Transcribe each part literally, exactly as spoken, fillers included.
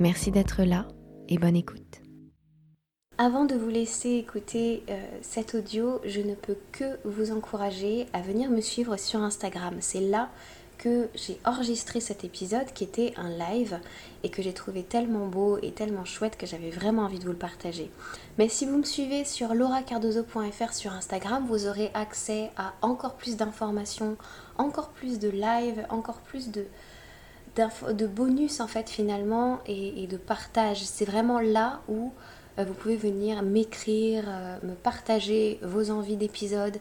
Merci d'être là et bonne écoute. Avant de vous laisser écouter euh, cet audio, je ne peux que vous encourager à venir me suivre sur Instagram. C'est là que j'ai enregistré cet épisode qui était un live et que j'ai trouvé tellement beau et tellement chouette que j'avais vraiment envie de vous le partager. Mais si vous me suivez sur laura cardozo point f r sur Instagram, vous aurez accès à encore plus d'informations, encore plus de lives, encore plus de... de bonus en fait finalement et, et de partage. C'est vraiment là où euh, vous pouvez venir m'écrire, euh, me partager vos envies d'épisodes.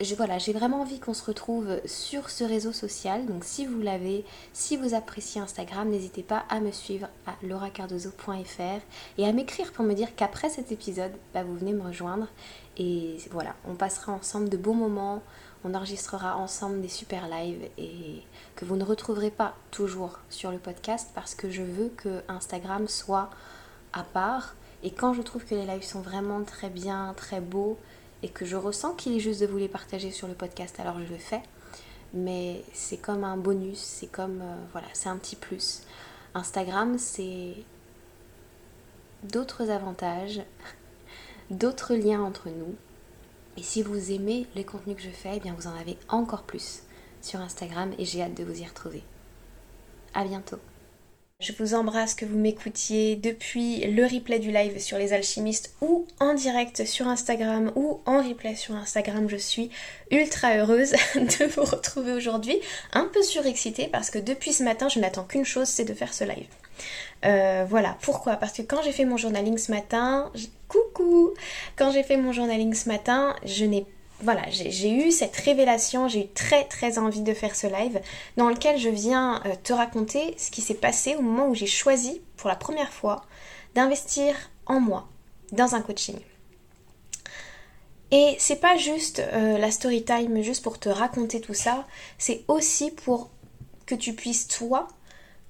J'ai, voilà, j'ai vraiment envie qu'on se retrouve sur ce réseau social. Donc si vous l'avez, si vous appréciez Instagram, n'hésitez pas à me suivre à laura cardozo point f r et à m'écrire pour me dire qu'après cet épisode, bah, vous venez me rejoindre. Et voilà, on passera ensemble de beaux moments, on enregistrera ensemble des super lives et que vous ne retrouverez pas toujours sur le podcast parce que je veux que Instagram soit à part. Et quand je trouve que les lives sont vraiment très bien, très beaux, et que je ressens qu'il est juste de vous les partager sur le podcast, alors je le fais. Mais c'est comme un bonus, c'est comme, euh, voilà, c'est un petit plus. Instagram, c'est d'autres avantages, d'autres liens entre nous. Et si vous aimez les contenus que je fais, eh bien vous en avez encore plus sur Instagram et j'ai hâte de vous y retrouver. À bientôt. Je vous embrasse que vous m'écoutiez depuis le replay du live sur Les Alchimistes ou en direct sur Instagram ou en replay sur Instagram. Je suis ultra heureuse de vous retrouver aujourd'hui, un peu surexcitée parce que depuis ce matin, je n'attends qu'une chose, c'est de faire ce live. Euh, voilà, pourquoi ? Parce que quand j'ai fait mon journaling ce matin, j'... coucou ! Quand j'ai fait mon journaling ce matin, je n'ai voilà, j'ai, j'ai eu cette révélation, j'ai eu très très envie de faire ce live dans lequel je viens te raconter ce qui s'est passé au moment où j'ai choisi pour la première fois d'investir en moi dans un coaching. Et c'est pas juste euh, la story time juste pour te raconter tout ça, c'est aussi pour que tu puisses toi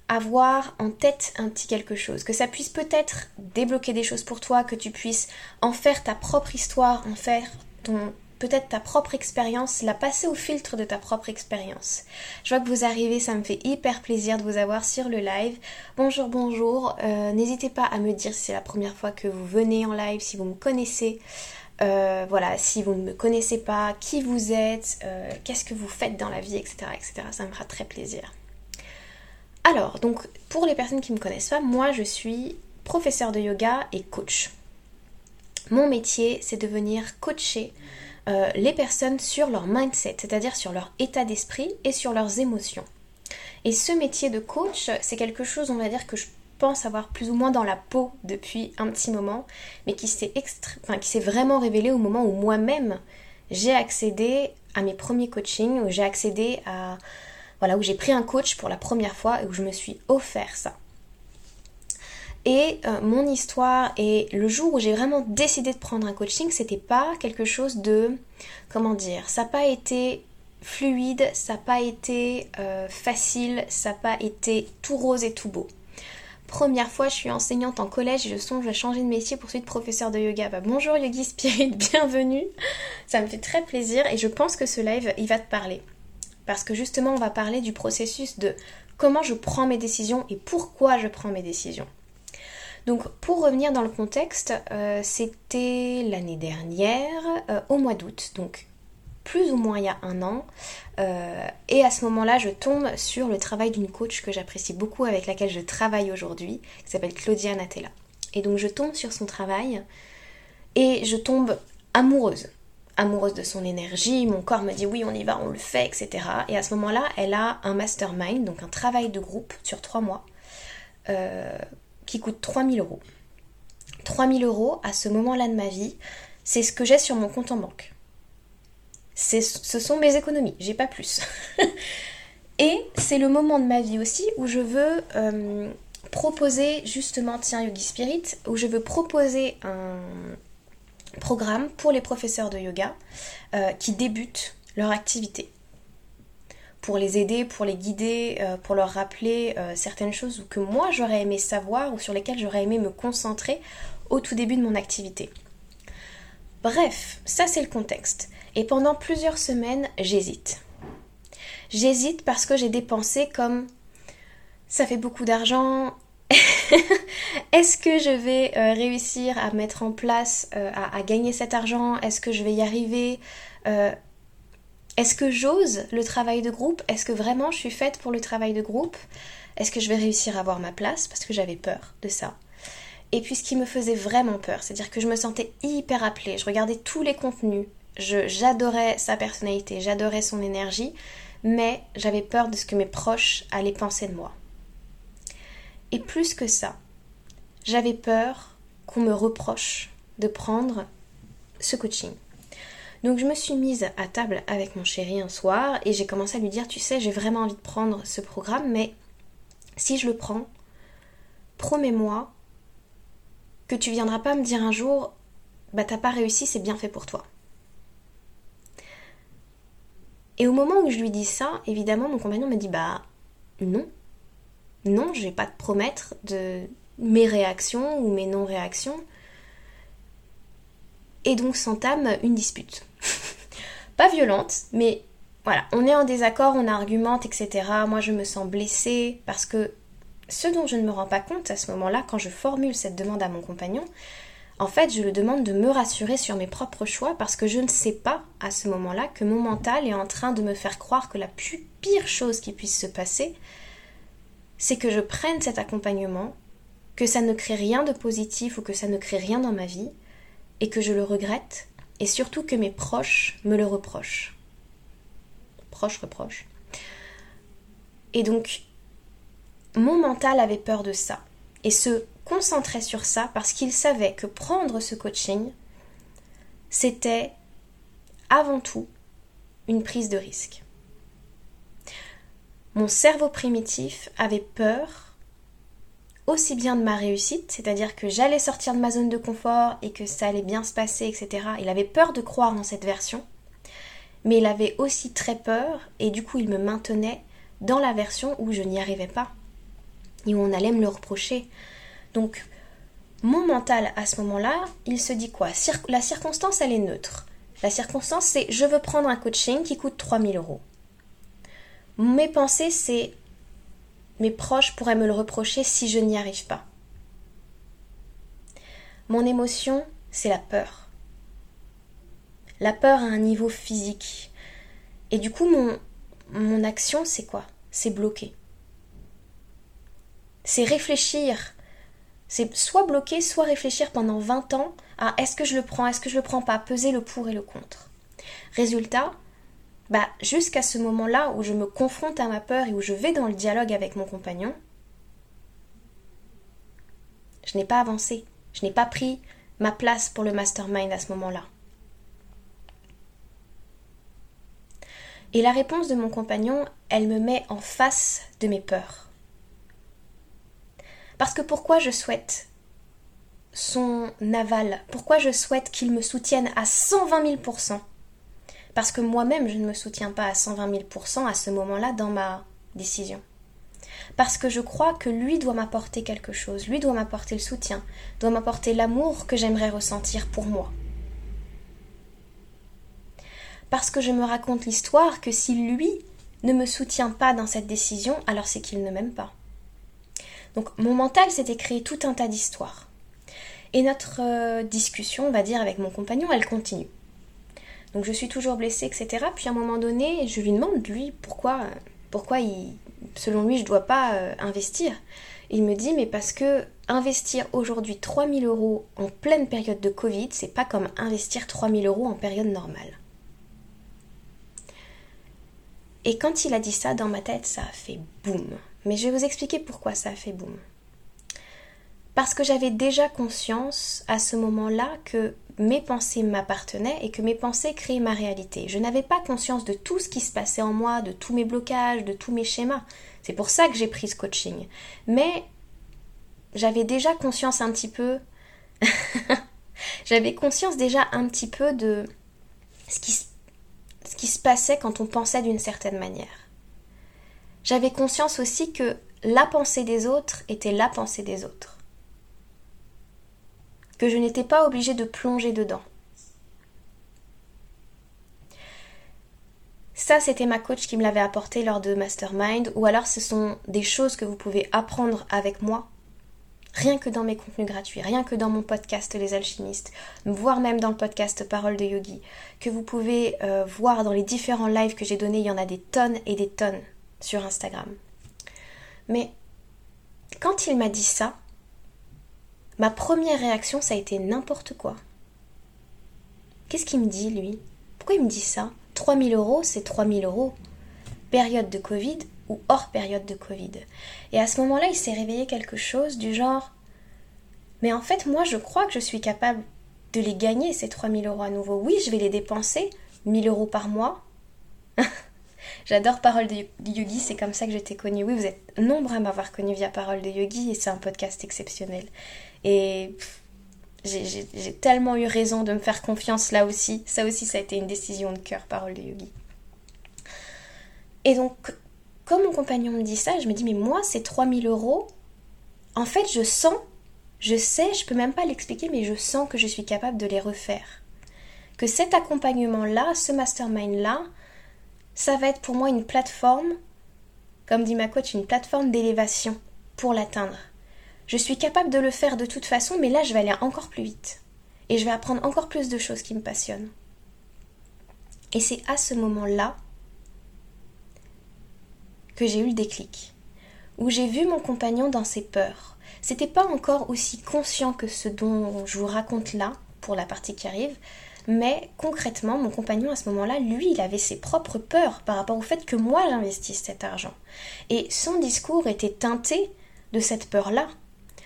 avoir en tête un petit quelque chose, que ça puisse peut-être débloquer des choses pour toi, que tu puisses en faire ta propre histoire, en faire ton, peut-être ta propre expérience, la passer au filtre de ta propre expérience. Je vois que vous arrivez, ça me fait hyper plaisir de vous avoir sur le live. Bonjour, bonjour, euh, n'hésitez pas à me dire si c'est la première fois que vous venez en live, si vous me connaissez, euh, voilà, si vous ne me connaissez pas, qui vous êtes, euh, qu'est-ce que vous faites dans la vie, et cetera, et cetera. Ça me fera très plaisir. Alors, donc, pour les personnes qui ne me connaissent pas, moi je suis professeure de yoga et coach. Mon métier, c'est de venir coacher euh, les personnes sur leur mindset, c'est-à-dire sur leur état d'esprit et sur leurs émotions. Et ce métier de coach, c'est quelque chose, on va dire, que je pense avoir plus ou moins dans la peau depuis un petit moment, mais qui s'est, extra... enfin, qui s'est vraiment révélé au moment où moi-même, j'ai accédé à mes premiers coachings, où j'ai accédé à... Voilà, où j'ai pris un coach pour la première fois et où je me suis offert ça. Et euh, mon histoire et le jour où j'ai vraiment décidé de prendre un coaching, c'était pas quelque chose de... Comment dire ? Ça n'a pas été fluide, ça n'a pas été euh, facile, ça n'a pas été tout rose et tout beau. Première fois, je suis enseignante en collège et je songe à changer de métier pour suivre professeur de yoga. Bah, bonjour Yogi Spirit, bienvenue. Ça me fait très plaisir et je pense que ce live, il va te parler. Parce que justement, on va parler du processus de comment je prends mes décisions et pourquoi je prends mes décisions. Donc, pour revenir dans le contexte, euh, c'était l'année dernière, euh, au mois d'août, donc plus ou moins il y a un an. Euh, et à ce moment-là, je tombe sur le travail d'une coach que j'apprécie beaucoup, avec laquelle je travaille aujourd'hui, qui s'appelle Claudia Natella. Et donc, je tombe sur son travail et je tombe amoureuse. amoureuse de son énergie, mon corps me dit oui on y va, on le fait, et cetera. Et à ce moment-là, elle a un mastermind, donc un travail de groupe sur trois mois, euh, qui coûte trois mille euros. trois mille euros à ce moment-là de ma vie, c'est ce que j'ai sur mon compte en banque. C'est, ce sont mes économies, j'ai pas plus. Et c'est le moment de ma vie aussi où je veux euh, proposer justement, tiens, Yogi Spirit, où je veux proposer un programme pour les professeurs de yoga euh, qui débutent leur activité, pour les aider, pour les guider, euh, pour leur rappeler euh, certaines choses que moi j'aurais aimé savoir ou sur lesquelles j'aurais aimé me concentrer au tout début de mon activité. Bref, ça c'est le contexte. Et pendant plusieurs semaines, j'hésite. J'hésite parce que j'ai des pensées comme « ça fait beaucoup d'argent », est-ce que je vais euh, réussir à mettre en place, euh, à, à gagner cet argent? Est-ce que je vais y arriver? euh, Est-ce que j'ose le travail de groupe? Est-ce que vraiment je suis faite pour le travail de groupe? Est-ce que je vais réussir à avoir ma place? Parce que j'avais peur de ça. Et puis ce qui me faisait vraiment peur, c'est-à-dire que je me sentais hyper appelée. Je regardais tous les contenus, je, j'adorais sa personnalité, j'adorais son énergie, mais j'avais peur de ce que mes proches allaient penser de moi. Et plus que ça, j'avais peur qu'on me reproche de prendre ce coaching. Donc je me suis mise à table avec mon chéri un soir et j'ai commencé à lui dire, tu sais, j'ai vraiment envie de prendre ce programme, mais si je le prends, promets-moi que tu viendras pas me dire un jour, bah t'as pas réussi, c'est bien fait pour toi. Et au moment où je lui dis ça, évidemment, mon compagnon me dit, bah non. Non, je vais pas te promettre de mes réactions ou mes non-réactions. Et donc s'entame une dispute. Pas violente, mais voilà, on est en désaccord, on argumente, et cetera. Moi, je me sens blessée parce que ce dont je ne me rends pas compte à ce moment-là, quand je formule cette demande à mon compagnon, en fait, je le demande de me rassurer sur mes propres choix parce que je ne sais pas à ce moment-là que mon mental est en train de me faire croire que la plus pire chose qui puisse se passer, c'est que je prenne cet accompagnement, que ça ne crée rien de positif ou que ça ne crée rien dans ma vie, et que je le regrette, et surtout que mes proches me le reprochent. Proches reprochent. Et donc, mon mental avait peur de ça, et se concentrait sur ça parce qu'il savait que prendre ce coaching, c'était avant tout une prise de risque. Mon cerveau primitif avait peur aussi bien de ma réussite, c'est-à-dire que j'allais sortir de ma zone de confort et que ça allait bien se passer, et cetera. Il avait peur de croire en cette version, mais il avait aussi très peur et du coup il me maintenait dans la version où je n'y arrivais pas et où on allait me le reprocher. Donc mon mental à ce moment-là, il se dit quoi ? Cir- La circonstance elle est neutre. La circonstance c'est je veux prendre un coaching qui coûte trois mille euros. Mes pensées, c'est mes proches pourraient me le reprocher si je n'y arrive pas. Mon émotion, c'est la peur. La peur à un niveau physique. Et du coup, mon, mon action, c'est quoi? C'est bloquer. C'est réfléchir. C'est soit bloquer, soit réfléchir pendant vingt ans à est-ce que je le prends, est-ce que je le prends pas, peser le pour et le contre. Résultat, Bah, jusqu'à ce moment-là où je me confronte à ma peur et où je vais dans le dialogue avec mon compagnon, je n'ai pas avancé, je n'ai pas pris ma place pour le mastermind à ce moment-là. Et la réponse de mon compagnon, elle me met en face de mes peurs. Parce que pourquoi je souhaite son aval, pourquoi je souhaite qu'il me soutienne à cent vingt mille pour cent ? Parce que moi-même, je ne me soutiens pas à cent vingt mille pour cent à ce moment-là dans ma décision. Parce que je crois que lui doit m'apporter quelque chose, lui doit m'apporter le soutien, doit m'apporter l'amour que j'aimerais ressentir pour moi. Parce que je me raconte l'histoire que si lui ne me soutient pas dans cette décision, alors c'est qu'il ne m'aime pas. Donc mon mental s'était créé tout un tas d'histoires. Et notre discussion, on va dire, avec mon compagnon, elle continue. Donc je suis toujours blessée, et cetera. Puis à un moment donné, je lui demande, lui, pourquoi, pourquoi il, selon lui, je ne dois pas euh, investir. Il me dit, mais parce que investir aujourd'hui trois mille euros en pleine période de Covid, c'est pas comme investir trois mille euros en période normale. Et quand il a dit ça, dans ma tête, ça a fait boum. Mais je vais vous expliquer pourquoi ça a fait boum. Parce que j'avais déjà conscience à ce moment-là que mes pensées m'appartenaient et que mes pensées créaient ma réalité. Je n'avais pas conscience de tout ce qui se passait en moi, de tous mes blocages, de tous mes schémas. C'est pour ça que j'ai pris ce coaching. Mais j'avais déjà conscience un petit peu, j'avais conscience déjà un petit peu de ce qui, ce qui se passait quand on pensait d'une certaine manière. J'avais conscience aussi que la pensée des autres était la pensée des autres. Que je n'étais pas obligée de plonger dedans. Ça, c'était ma coach qui me l'avait apporté lors de Mastermind, ou alors ce sont des choses que vous pouvez apprendre avec moi, rien que dans mes contenus gratuits, rien que dans mon podcast Les Alchimistes, voire même dans le podcast Paroles de Yogi, que vous pouvez euh, voir dans les différents lives que j'ai donnés, il y en a des tonnes et des tonnes sur Instagram. Mais quand il m'a dit ça, ma première réaction, ça a été n'importe quoi. Qu'est-ce qu'il me dit, lui? Pourquoi il me dit ça? trois mille euros, c'est trois mille euros. Période de Covid ou hors période de Covid. Et à ce moment-là, il s'est réveillé quelque chose du genre « Mais en fait, moi, je crois que je suis capable de les gagner, ces trois mille euros à nouveau. Oui, je vais les dépenser, mille euros par mois. » J'adore Parole de Yogi, c'est comme ça que je t'ai connue. Oui, vous êtes nombreux à m'avoir connue via Parole de Yogi et c'est un podcast exceptionnel. Et pff, j'ai, j'ai, j'ai tellement eu raison de me faire confiance là aussi. Ça aussi, ça a été une décision de cœur, Parole de Yogi. Et donc, quand mon compagnon me dit ça, je me dis, mais moi, ces trois mille euros, en fait, je sens, je sais, je peux même pas l'expliquer, mais je sens que je suis capable de les refaire. Que cet accompagnement-là, ce mastermind-là, ça va être pour moi une plateforme, comme dit ma coach, une plateforme d'élévation pour l'atteindre. Je suis capable de le faire de toute façon, mais là, je vais aller encore plus vite. Et je vais apprendre encore plus de choses qui me passionnent. Et c'est à ce moment-là que j'ai eu le déclic, où j'ai vu mon compagnon dans ses peurs. C'était pas encore aussi conscient que ce dont je vous raconte là, pour la partie qui arrive, mais concrètement, mon compagnon à ce moment-là, lui, il avait ses propres peurs par rapport au fait que moi, j'investisse cet argent. Et son discours était teinté de cette peur-là.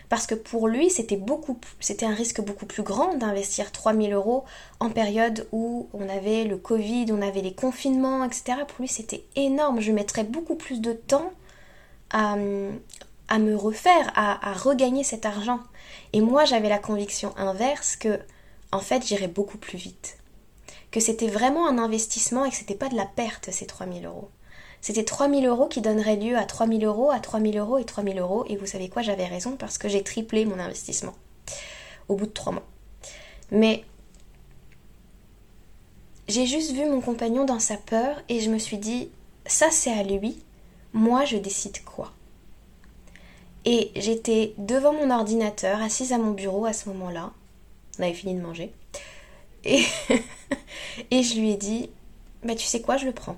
Parce que pour lui, c'était beaucoup, c'était un risque beaucoup plus grand d'investir trois mille euros en période où on avait le Covid, on avait les confinements, et cetera. Pour lui, c'était énorme. Je mettrais beaucoup plus de temps à, à me refaire, à, à regagner cet argent. Et moi, j'avais la conviction inverse que, en fait, j'irais beaucoup plus vite. Que c'était vraiment un investissement et que c'était pas de la perte, ces trois mille euros. C'était trois mille euros qui donnerait lieu à trois mille euros, à trois mille euros et trois mille euros. Et vous savez quoi, j'avais raison parce que j'ai triplé mon investissement au bout de trois mois. Mais j'ai juste vu mon compagnon dans sa peur et je me suis dit, ça c'est à lui, moi je décide quoi. Et j'étais devant mon ordinateur, assise à mon bureau à ce moment-là. On avait fini de manger. Et, et je lui ai dit, bah tu sais quoi, je le prends.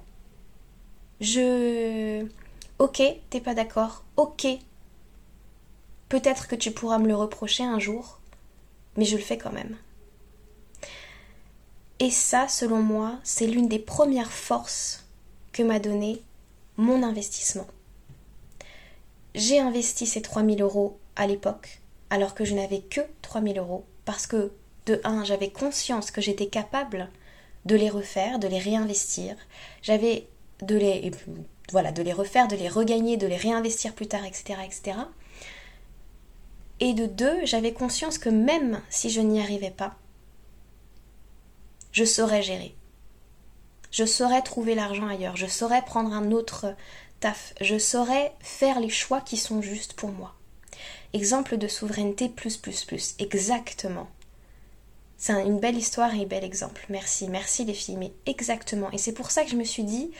Je... Ok, t'es pas d'accord, ok. Peut-être que tu pourras me le reprocher un jour, mais je le fais quand même. Et ça, selon moi, c'est l'une des premières forces que m'a donné mon investissement. J'ai investi ces trois mille euros à l'époque, alors que je n'avais que trois mille euros, parce que, de un, j'avais conscience que j'étais capable de les refaire, de les réinvestir. J'avais... de les, voilà, de les refaire, de les regagner, de les réinvestir plus tard, et cetera, et cetera. Et de deux, j'avais conscience que même si je n'y arrivais pas, je saurais gérer. Je saurais trouver l'argent ailleurs, je saurais prendre un autre taf, je saurais faire les choix qui sont justes pour moi. Exemple de souveraineté plus, plus, plus, exactement. C'est une belle histoire et un bel exemple. Merci, merci les filles, mais exactement. Et c'est pour ça que je me suis dit...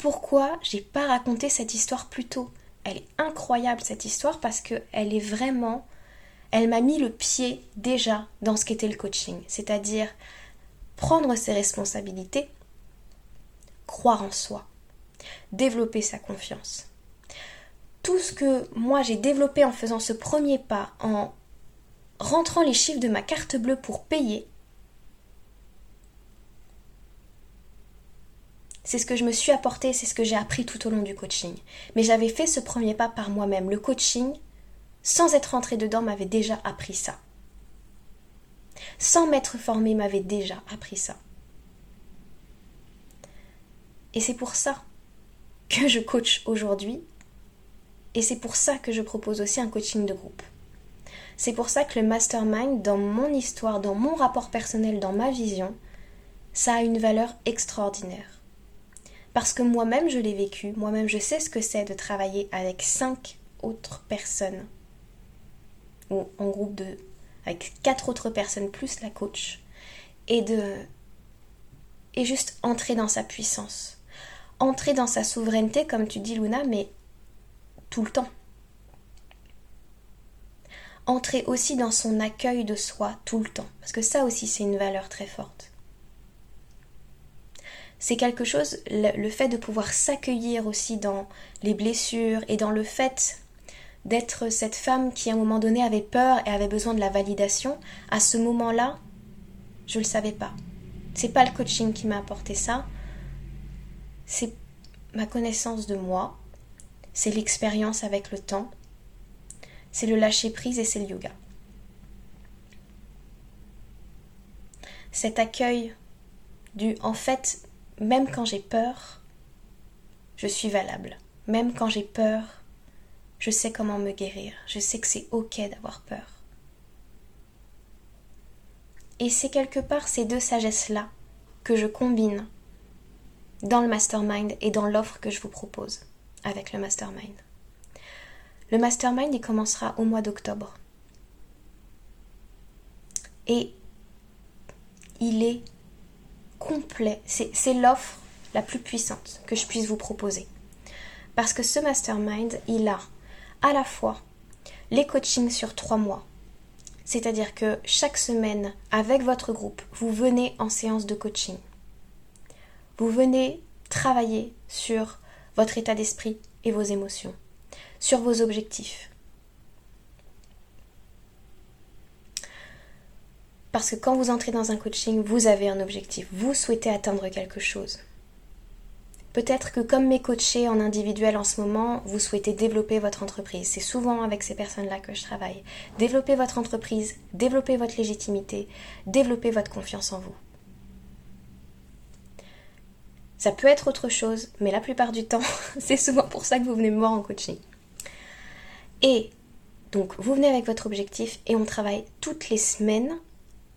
Pourquoi j'ai pas raconté cette histoire plus tôt? Elle est incroyable cette histoire parce que elle est vraiment... Elle m'a mis le pied déjà dans ce qu'était le coaching. C'est-à-dire prendre ses responsabilités, croire en soi, développer sa confiance. Tout ce que moi j'ai développé en faisant ce premier pas, en rentrant les chiffres de ma carte bleue pour payer... C'est ce que je me suis apporté, c'est ce que j'ai appris tout au long du coaching. Mais j'avais fait ce premier pas par moi-même. Le coaching, sans être rentrée dedans, m'avait déjà appris ça. Sans m'être formée, m'avait déjà appris ça. Et c'est pour ça que je coach aujourd'hui. Et c'est pour ça que je propose aussi un coaching de groupe. C'est pour ça que le mastermind, dans mon histoire, dans mon rapport personnel, dans ma vision, ça a une valeur extraordinaire. Parce que moi-même, je l'ai vécu, moi-même, je sais ce que c'est de travailler avec cinq autres personnes, ou en groupe de, avec quatre autres personnes plus la coach, et de, et juste entrer dans sa puissance, entrer dans sa souveraineté, comme tu dis Luna, mais tout le temps. Entrer aussi dans son accueil de soi tout le temps, parce que ça aussi c'est une valeur très forte. C'est quelque chose, le fait de pouvoir s'accueillir aussi dans les blessures et dans le fait d'être cette femme qui à un moment donné avait peur et avait besoin de la validation, à ce moment-là, je le savais pas. C'est pas le coaching qui m'a apporté ça, c'est ma connaissance de moi, c'est l'expérience avec le temps, c'est le lâcher-prise et c'est le yoga. Cet accueil du « en fait, même quand j'ai peur, je suis valable. Même quand j'ai peur, je sais comment me guérir. Je sais que c'est ok d'avoir peur. » Et c'est quelque part ces deux sagesses-là que je combine dans le mastermind et dans l'offre que je vous propose avec le mastermind. Le mastermind, il commencera au mois d'octobre. Et il est complet. C'est, c'est l'offre la plus puissante que je puisse vous proposer. Parce que ce mastermind, il a à la fois les coachings sur trois mois. C'est-à-dire que chaque semaine, avec votre groupe, vous venez en séance de coaching. Vous venez travailler sur votre état d'esprit et vos émotions, sur vos objectifs. Parce que quand vous entrez dans un coaching, vous avez un objectif, vous souhaitez atteindre quelque chose. Peut-être que comme mes coachés en individuel en ce moment, vous souhaitez développer votre entreprise. C'est souvent avec ces personnes-là que je travaille. Développer votre entreprise, développer votre légitimité, développer votre confiance en vous. Ça peut être autre chose, mais la plupart du temps, c'est souvent pour ça que vous venez me voir en coaching. Et donc, vous venez avec votre objectif et on travaille toutes les semaines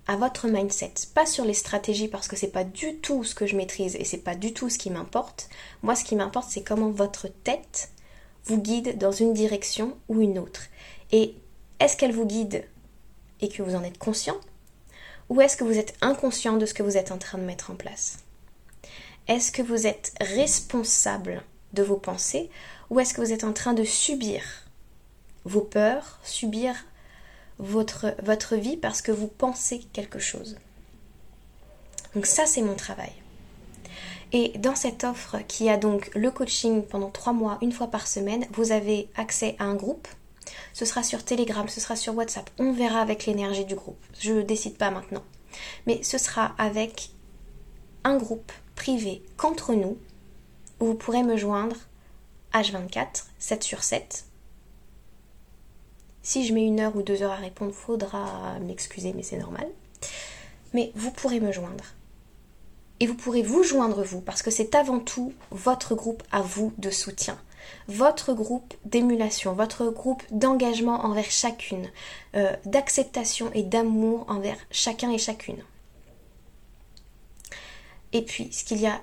à votre mindset. Pas sur les stratégies parce que c'est pas du tout ce que je maîtrise et c'est pas du tout ce qui m'importe. Moi, ce qui m'importe, c'est comment votre tête vous guide dans une direction ou une autre. Et est-ce qu'elle vous guide et que vous en êtes conscient ou est-ce que vous êtes inconscient de ce que vous êtes en train de mettre en place ? Est-ce que vous êtes responsable de vos pensées ou est-ce que vous êtes en train de subir vos peurs, subir votre, votre vie parce que vous pensez quelque chose? Donc ça, c'est mon travail. Et dans cette offre qui a donc le coaching pendant trois mois, une fois par semaine, vous avez accès à un groupe. Ce sera sur Telegram, ce sera sur WhatsApp. On verra avec l'énergie du groupe. Je ne décide pas maintenant. Mais ce sera avec un groupe privé qu'entre nous, où vous pourrez me joindre H vingt-quatre, sept sur sept. Si je mets une heure ou deux heures à répondre, faudra m'excuser, mais c'est normal. Mais vous pourrez me joindre. Et vous pourrez vous joindre vous, parce que c'est avant tout votre groupe à vous de soutien. Votre groupe d'émulation, votre groupe d'engagement envers chacune, euh, d'acceptation et d'amour envers chacun et chacune. Et puis, ce qu'il y a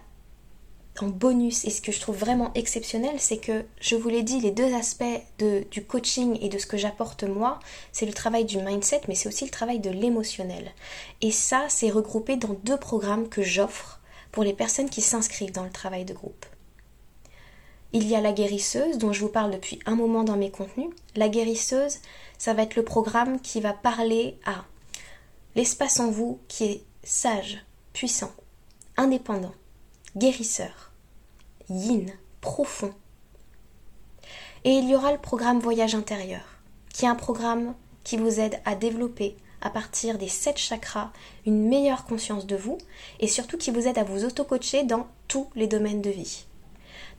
en bonus et ce que je trouve vraiment exceptionnel, c'est que, je vous l'ai dit, les deux aspects de, du coaching et de ce que j'apporte moi, c'est le travail du mindset, mais c'est aussi le travail de l'émotionnel. Et ça, c'est regroupé dans deux programmes que j'offre pour les personnes qui s'inscrivent dans le travail de groupe. Il y a la guérisseuse, dont je vous parle depuis un moment dans mes contenus. La guérisseuse, ça va être le programme qui va parler à l'espace en vous qui est sage, puissant, indépendant, guérisseur, yin, profond. Et il y aura le programme Voyage intérieur, qui est un programme qui vous aide à développer, à partir des sept chakras, une meilleure conscience de vous, et surtout qui vous aide à vous auto-coacher dans tous les domaines de vie.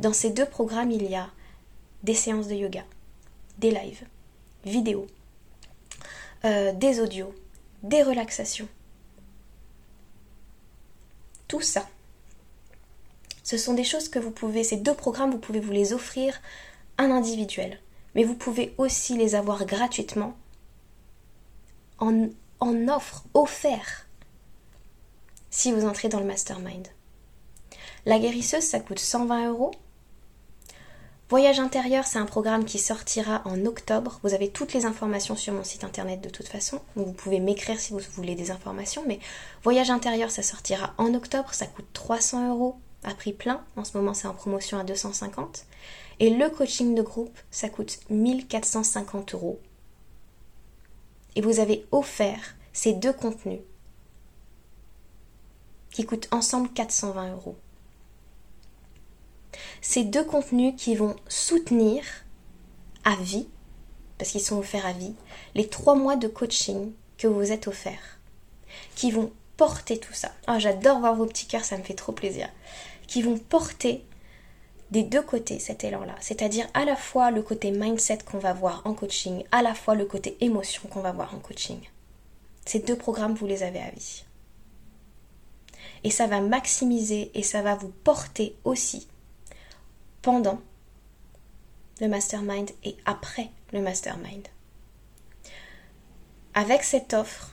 Dans ces deux programmes, il y a des séances de yoga, des lives, vidéos, euh, des audios, des relaxations. Tout ça, ce sont des choses que vous pouvez, ces deux programmes, vous pouvez vous les offrir un individuel. Mais vous pouvez aussi les avoir gratuitement en, en offre, offert, si vous entrez dans le mastermind. La guérisseuse, ça coûte cent vingt euros. Voyage intérieur, c'est un programme qui sortira en octobre. Vous avez toutes les informations sur mon site internet de toute façon. Vous pouvez m'écrire si vous voulez des informations. Mais voyage intérieur, ça sortira en octobre. Ça coûte trois cents euros à prix plein. En ce moment, c'est en promotion à deux cent cinquante. Et le coaching de groupe, ça coûte mille quatre cent cinquante euros. Et vous avez offert ces deux contenus qui coûtent ensemble quatre cent vingt euros. Ces deux contenus qui vont soutenir à vie, parce qu'ils sont offerts à vie, les trois mois de coaching que vous vous êtes offerts, qui vont porter tout ça. Oh, j'adore voir vos petits cœurs, ça me fait trop plaisir. Qui vont porter des deux côtés cet élan-là, c'est-à-dire à la fois le côté mindset qu'on va voir en coaching, à la fois le côté émotion qu'on va voir en coaching. Ces deux programmes, vous les avez à vie. Et ça va maximiser et ça va vous porter aussi pendant le mastermind et après le mastermind. Avec cette offre,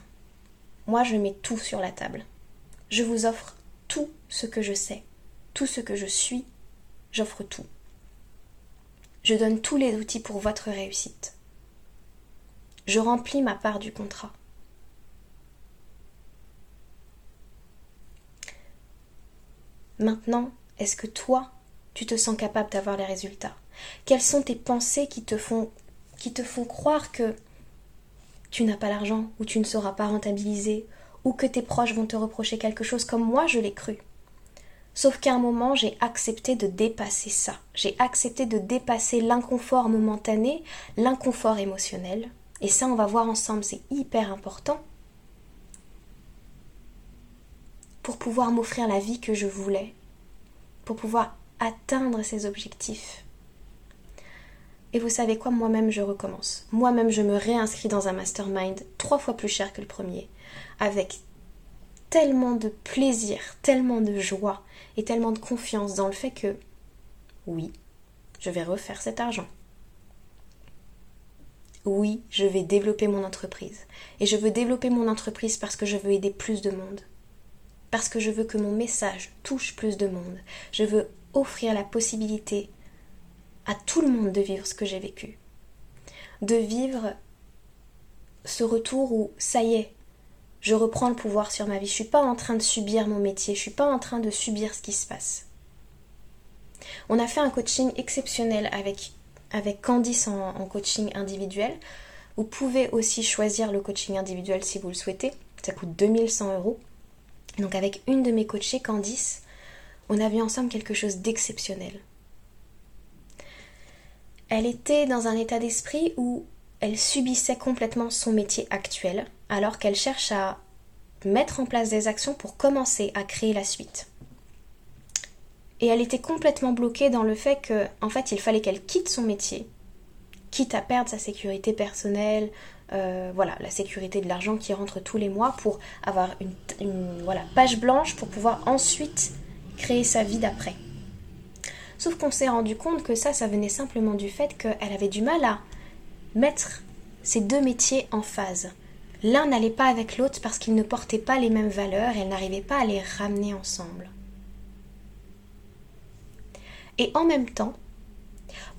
moi je mets tout sur la table. Je vous offre tout ce que je sais, tout ce que je suis, j'offre tout. Je donne tous les outils pour votre réussite. Je remplis ma part du contrat. Maintenant, est-ce que toi, tu te sens capable d'avoir les résultats? Quelles sont tes pensées qui te font, qui te font croire que tu n'as pas l'argent, ou tu ne seras pas rentabilisé, ou que tes proches vont te reprocher quelque chose, comme moi je l'ai cru? Sauf qu'à un moment, j'ai accepté de dépasser ça. J'ai accepté de dépasser l'inconfort momentané, l'inconfort émotionnel. Et ça, on va voir ensemble, c'est hyper important pour pouvoir m'offrir la vie que je voulais, pour pouvoir atteindre ses objectifs. Et vous savez quoi, moi-même je recommence. Moi-même je me réinscris dans un mastermind trois fois plus cher que le premier, avec tellement de plaisir, tellement de joie et tellement de confiance dans le fait que oui, je vais refaire cet argent. Oui, je vais développer mon entreprise. Et je veux développer mon entreprise parce que je veux aider plus de monde. Parce que je veux que mon message touche plus de monde. Je veux offrir la possibilité à tout le monde de vivre ce que j'ai vécu. De vivre ce retour où, ça y est, je reprends le pouvoir sur ma vie. Je ne suis pas en train de subir mon métier. Je ne suis pas en train de subir ce qui se passe. On a fait un coaching exceptionnel avec, avec Candice en, en coaching individuel. Vous pouvez aussi choisir le coaching individuel si vous le souhaitez. Ça coûte deux mille cent euros. Donc avec une de mes coachées, Candice, on a vu ensemble quelque chose d'exceptionnel. Elle était dans un état d'esprit où elle subissait complètement son métier actuel, alors qu'elle cherche à mettre en place des actions pour commencer à créer la suite. Et elle était complètement bloquée dans le fait que, en fait, il fallait qu'elle quitte son métier, quitte à perdre sa sécurité personnelle, euh, voilà, la sécurité de l'argent qui rentre tous les mois pour avoir une, une voilà, page blanche pour pouvoir ensuite créer sa vie d'après. Sauf qu'on s'est rendu compte que ça, ça venait simplement du fait qu'elle avait du mal à mettre ces deux métiers en phase. L'un n'allait pas avec l'autre parce qu'ils ne portaient pas les mêmes valeurs et elle n'arrivait pas à les ramener ensemble. Et en même temps,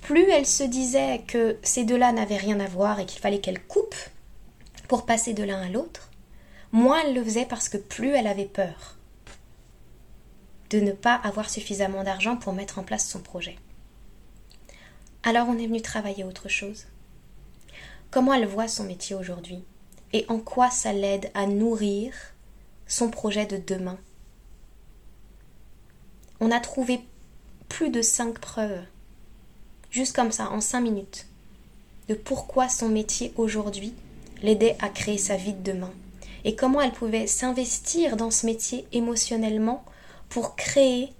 plus elle se disait que ces deux-là n'avaient rien à voir et qu'il fallait qu'elle coupe pour passer de l'un à l'autre, moins elle le faisait parce que plus elle avait peur de ne pas avoir suffisamment d'argent pour mettre en place son projet. Alors on est venu travailler autre chose. Comment elle voit son métier aujourd'hui et en quoi ça l'aide à nourrir son projet de demain. On a trouvé plus de cinq preuves, juste comme ça, en cinq minutes, de pourquoi son métier aujourd'hui l'aidait à créer sa vie de demain et comment elle pouvait s'investir dans ce métier émotionnellement pour créer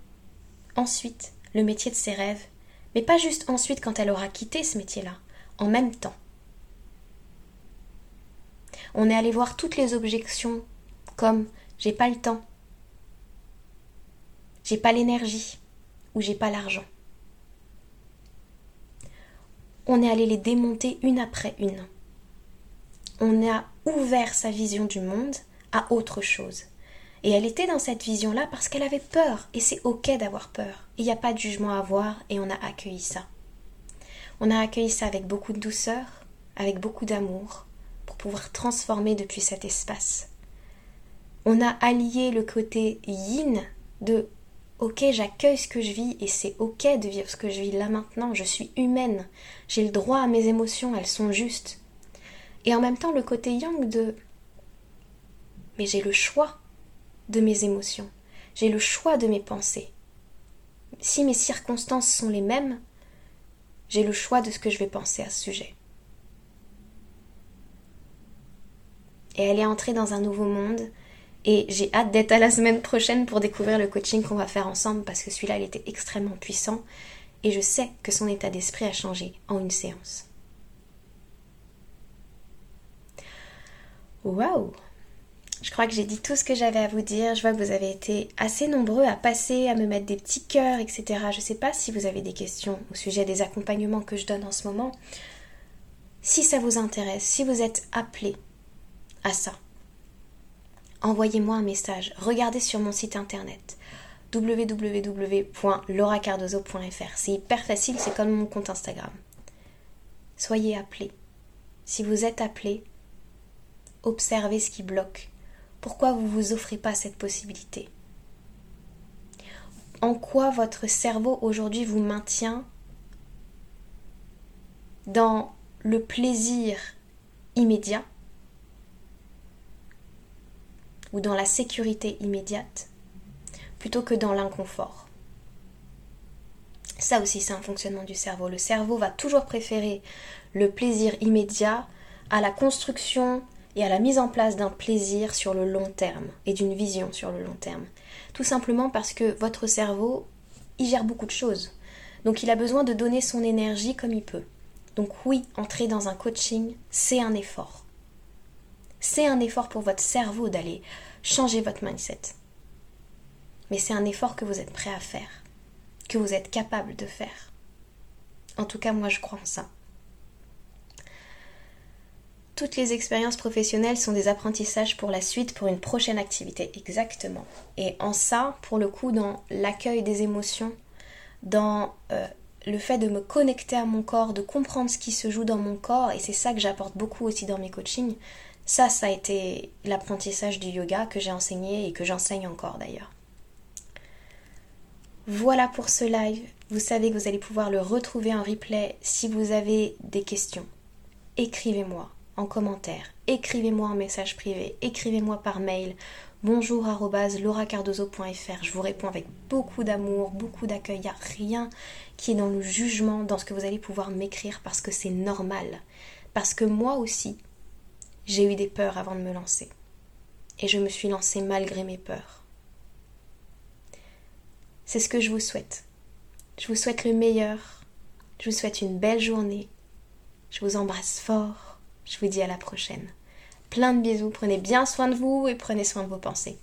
ensuite le métier de ses rêves, mais pas juste ensuite quand elle aura quitté ce métier-là, en même temps. On est allé voir toutes les objections comme « j'ai pas le temps », « j'ai pas l'énergie » ou « j'ai pas l'argent ». On est allé les démonter une après une. on a ouvert sa vision du monde à autre chose. Et elle était dans cette vision-là parce qu'elle avait peur, et c'est ok d'avoir peur. Il n'y a pas de jugement à avoir, et on a accueilli ça. On a accueilli ça avec beaucoup de douceur, avec beaucoup d'amour, pour pouvoir transformer depuis cet espace. On a allié le côté yin de « ok, j'accueille ce que je vis, et c'est ok de vivre ce que je vis là maintenant, je suis humaine, j'ai le droit à mes émotions, elles sont justes. » Et en même temps, le côté yang de « mais j'ai le choix » de mes émotions, j'ai le choix de mes pensées. Si mes circonstances sont les mêmes, j'ai le choix de ce que je vais penser à ce sujet. Et elle est entrée dans un nouveau monde, et j'ai hâte d'être à la semaine prochaine pour découvrir le coaching qu'on va faire ensemble, parce que celui-là, il était extrêmement puissant, et je sais que son état d'esprit a changé en une séance. Waouh! Je crois que j'ai dit tout ce que j'avais à vous dire. Je vois que vous avez été assez nombreux à passer, à me mettre des petits cœurs, et cetera. Je ne sais pas si vous avez des questions au sujet des accompagnements que je donne en ce moment. Si ça vous intéresse, si vous êtes appelé à ça, envoyez-moi un message. Regardez sur mon site internet w w w point laura cardozo point f r. C'est hyper facile, c'est comme mon compte Instagram. Soyez appelé. Si vous êtes appelé, observez ce qui bloque. Pourquoi vous ne vous offrez pas cette possibilité? En quoi votre cerveau aujourd'hui vous maintient dans le plaisir immédiat ou dans la sécurité immédiate plutôt que dans l'inconfort? Ça aussi, c'est un fonctionnement du cerveau. Le cerveau va toujours préférer le plaisir immédiat à la construction et à la mise en place d'un plaisir sur le long terme et d'une vision sur le long terme. Tout simplement parce que votre cerveau, il gère beaucoup de choses. Donc il a besoin de donner son énergie comme il peut. Donc oui, entrer dans un coaching, c'est un effort. C'est un effort pour votre cerveau d'aller changer votre mindset. Mais c'est un effort que vous êtes prêt à faire, que vous êtes capable de faire. En tout cas, moi je crois en ça. Toutes les expériences professionnelles sont des apprentissages pour la suite, pour une prochaine activité, exactement. Et en ça, pour le coup, dans l'accueil des émotions, dans euh, le fait de me connecter à mon corps, de comprendre ce qui se joue dans mon corps, et c'est ça que j'apporte beaucoup aussi dans mes coachings, ça, ça a été l'apprentissage du yoga que j'ai enseigné et que j'enseigne encore d'ailleurs. Voilà pour ce live. Vous savez que vous allez pouvoir le retrouver en replay. Si vous avez des questions, écrivez-moi en commentaire, écrivez-moi un message privé, écrivez-moi par mail, bonjour arobase laura cardozo point f r, je vous réponds avec beaucoup d'amour, beaucoup d'accueil, il n'y a rien qui est dans le jugement, dans ce que vous allez pouvoir m'écrire, parce que c'est normal, parce que moi aussi, j'ai eu des peurs avant de me lancer, et je me suis lancée malgré mes peurs. C'est ce que je vous souhaite, je vous souhaite le meilleur, je vous souhaite une belle journée, je vous embrasse fort. Je vous dis à la prochaine. Plein de bisous, prenez bien soin de vous et prenez soin de vos pensées.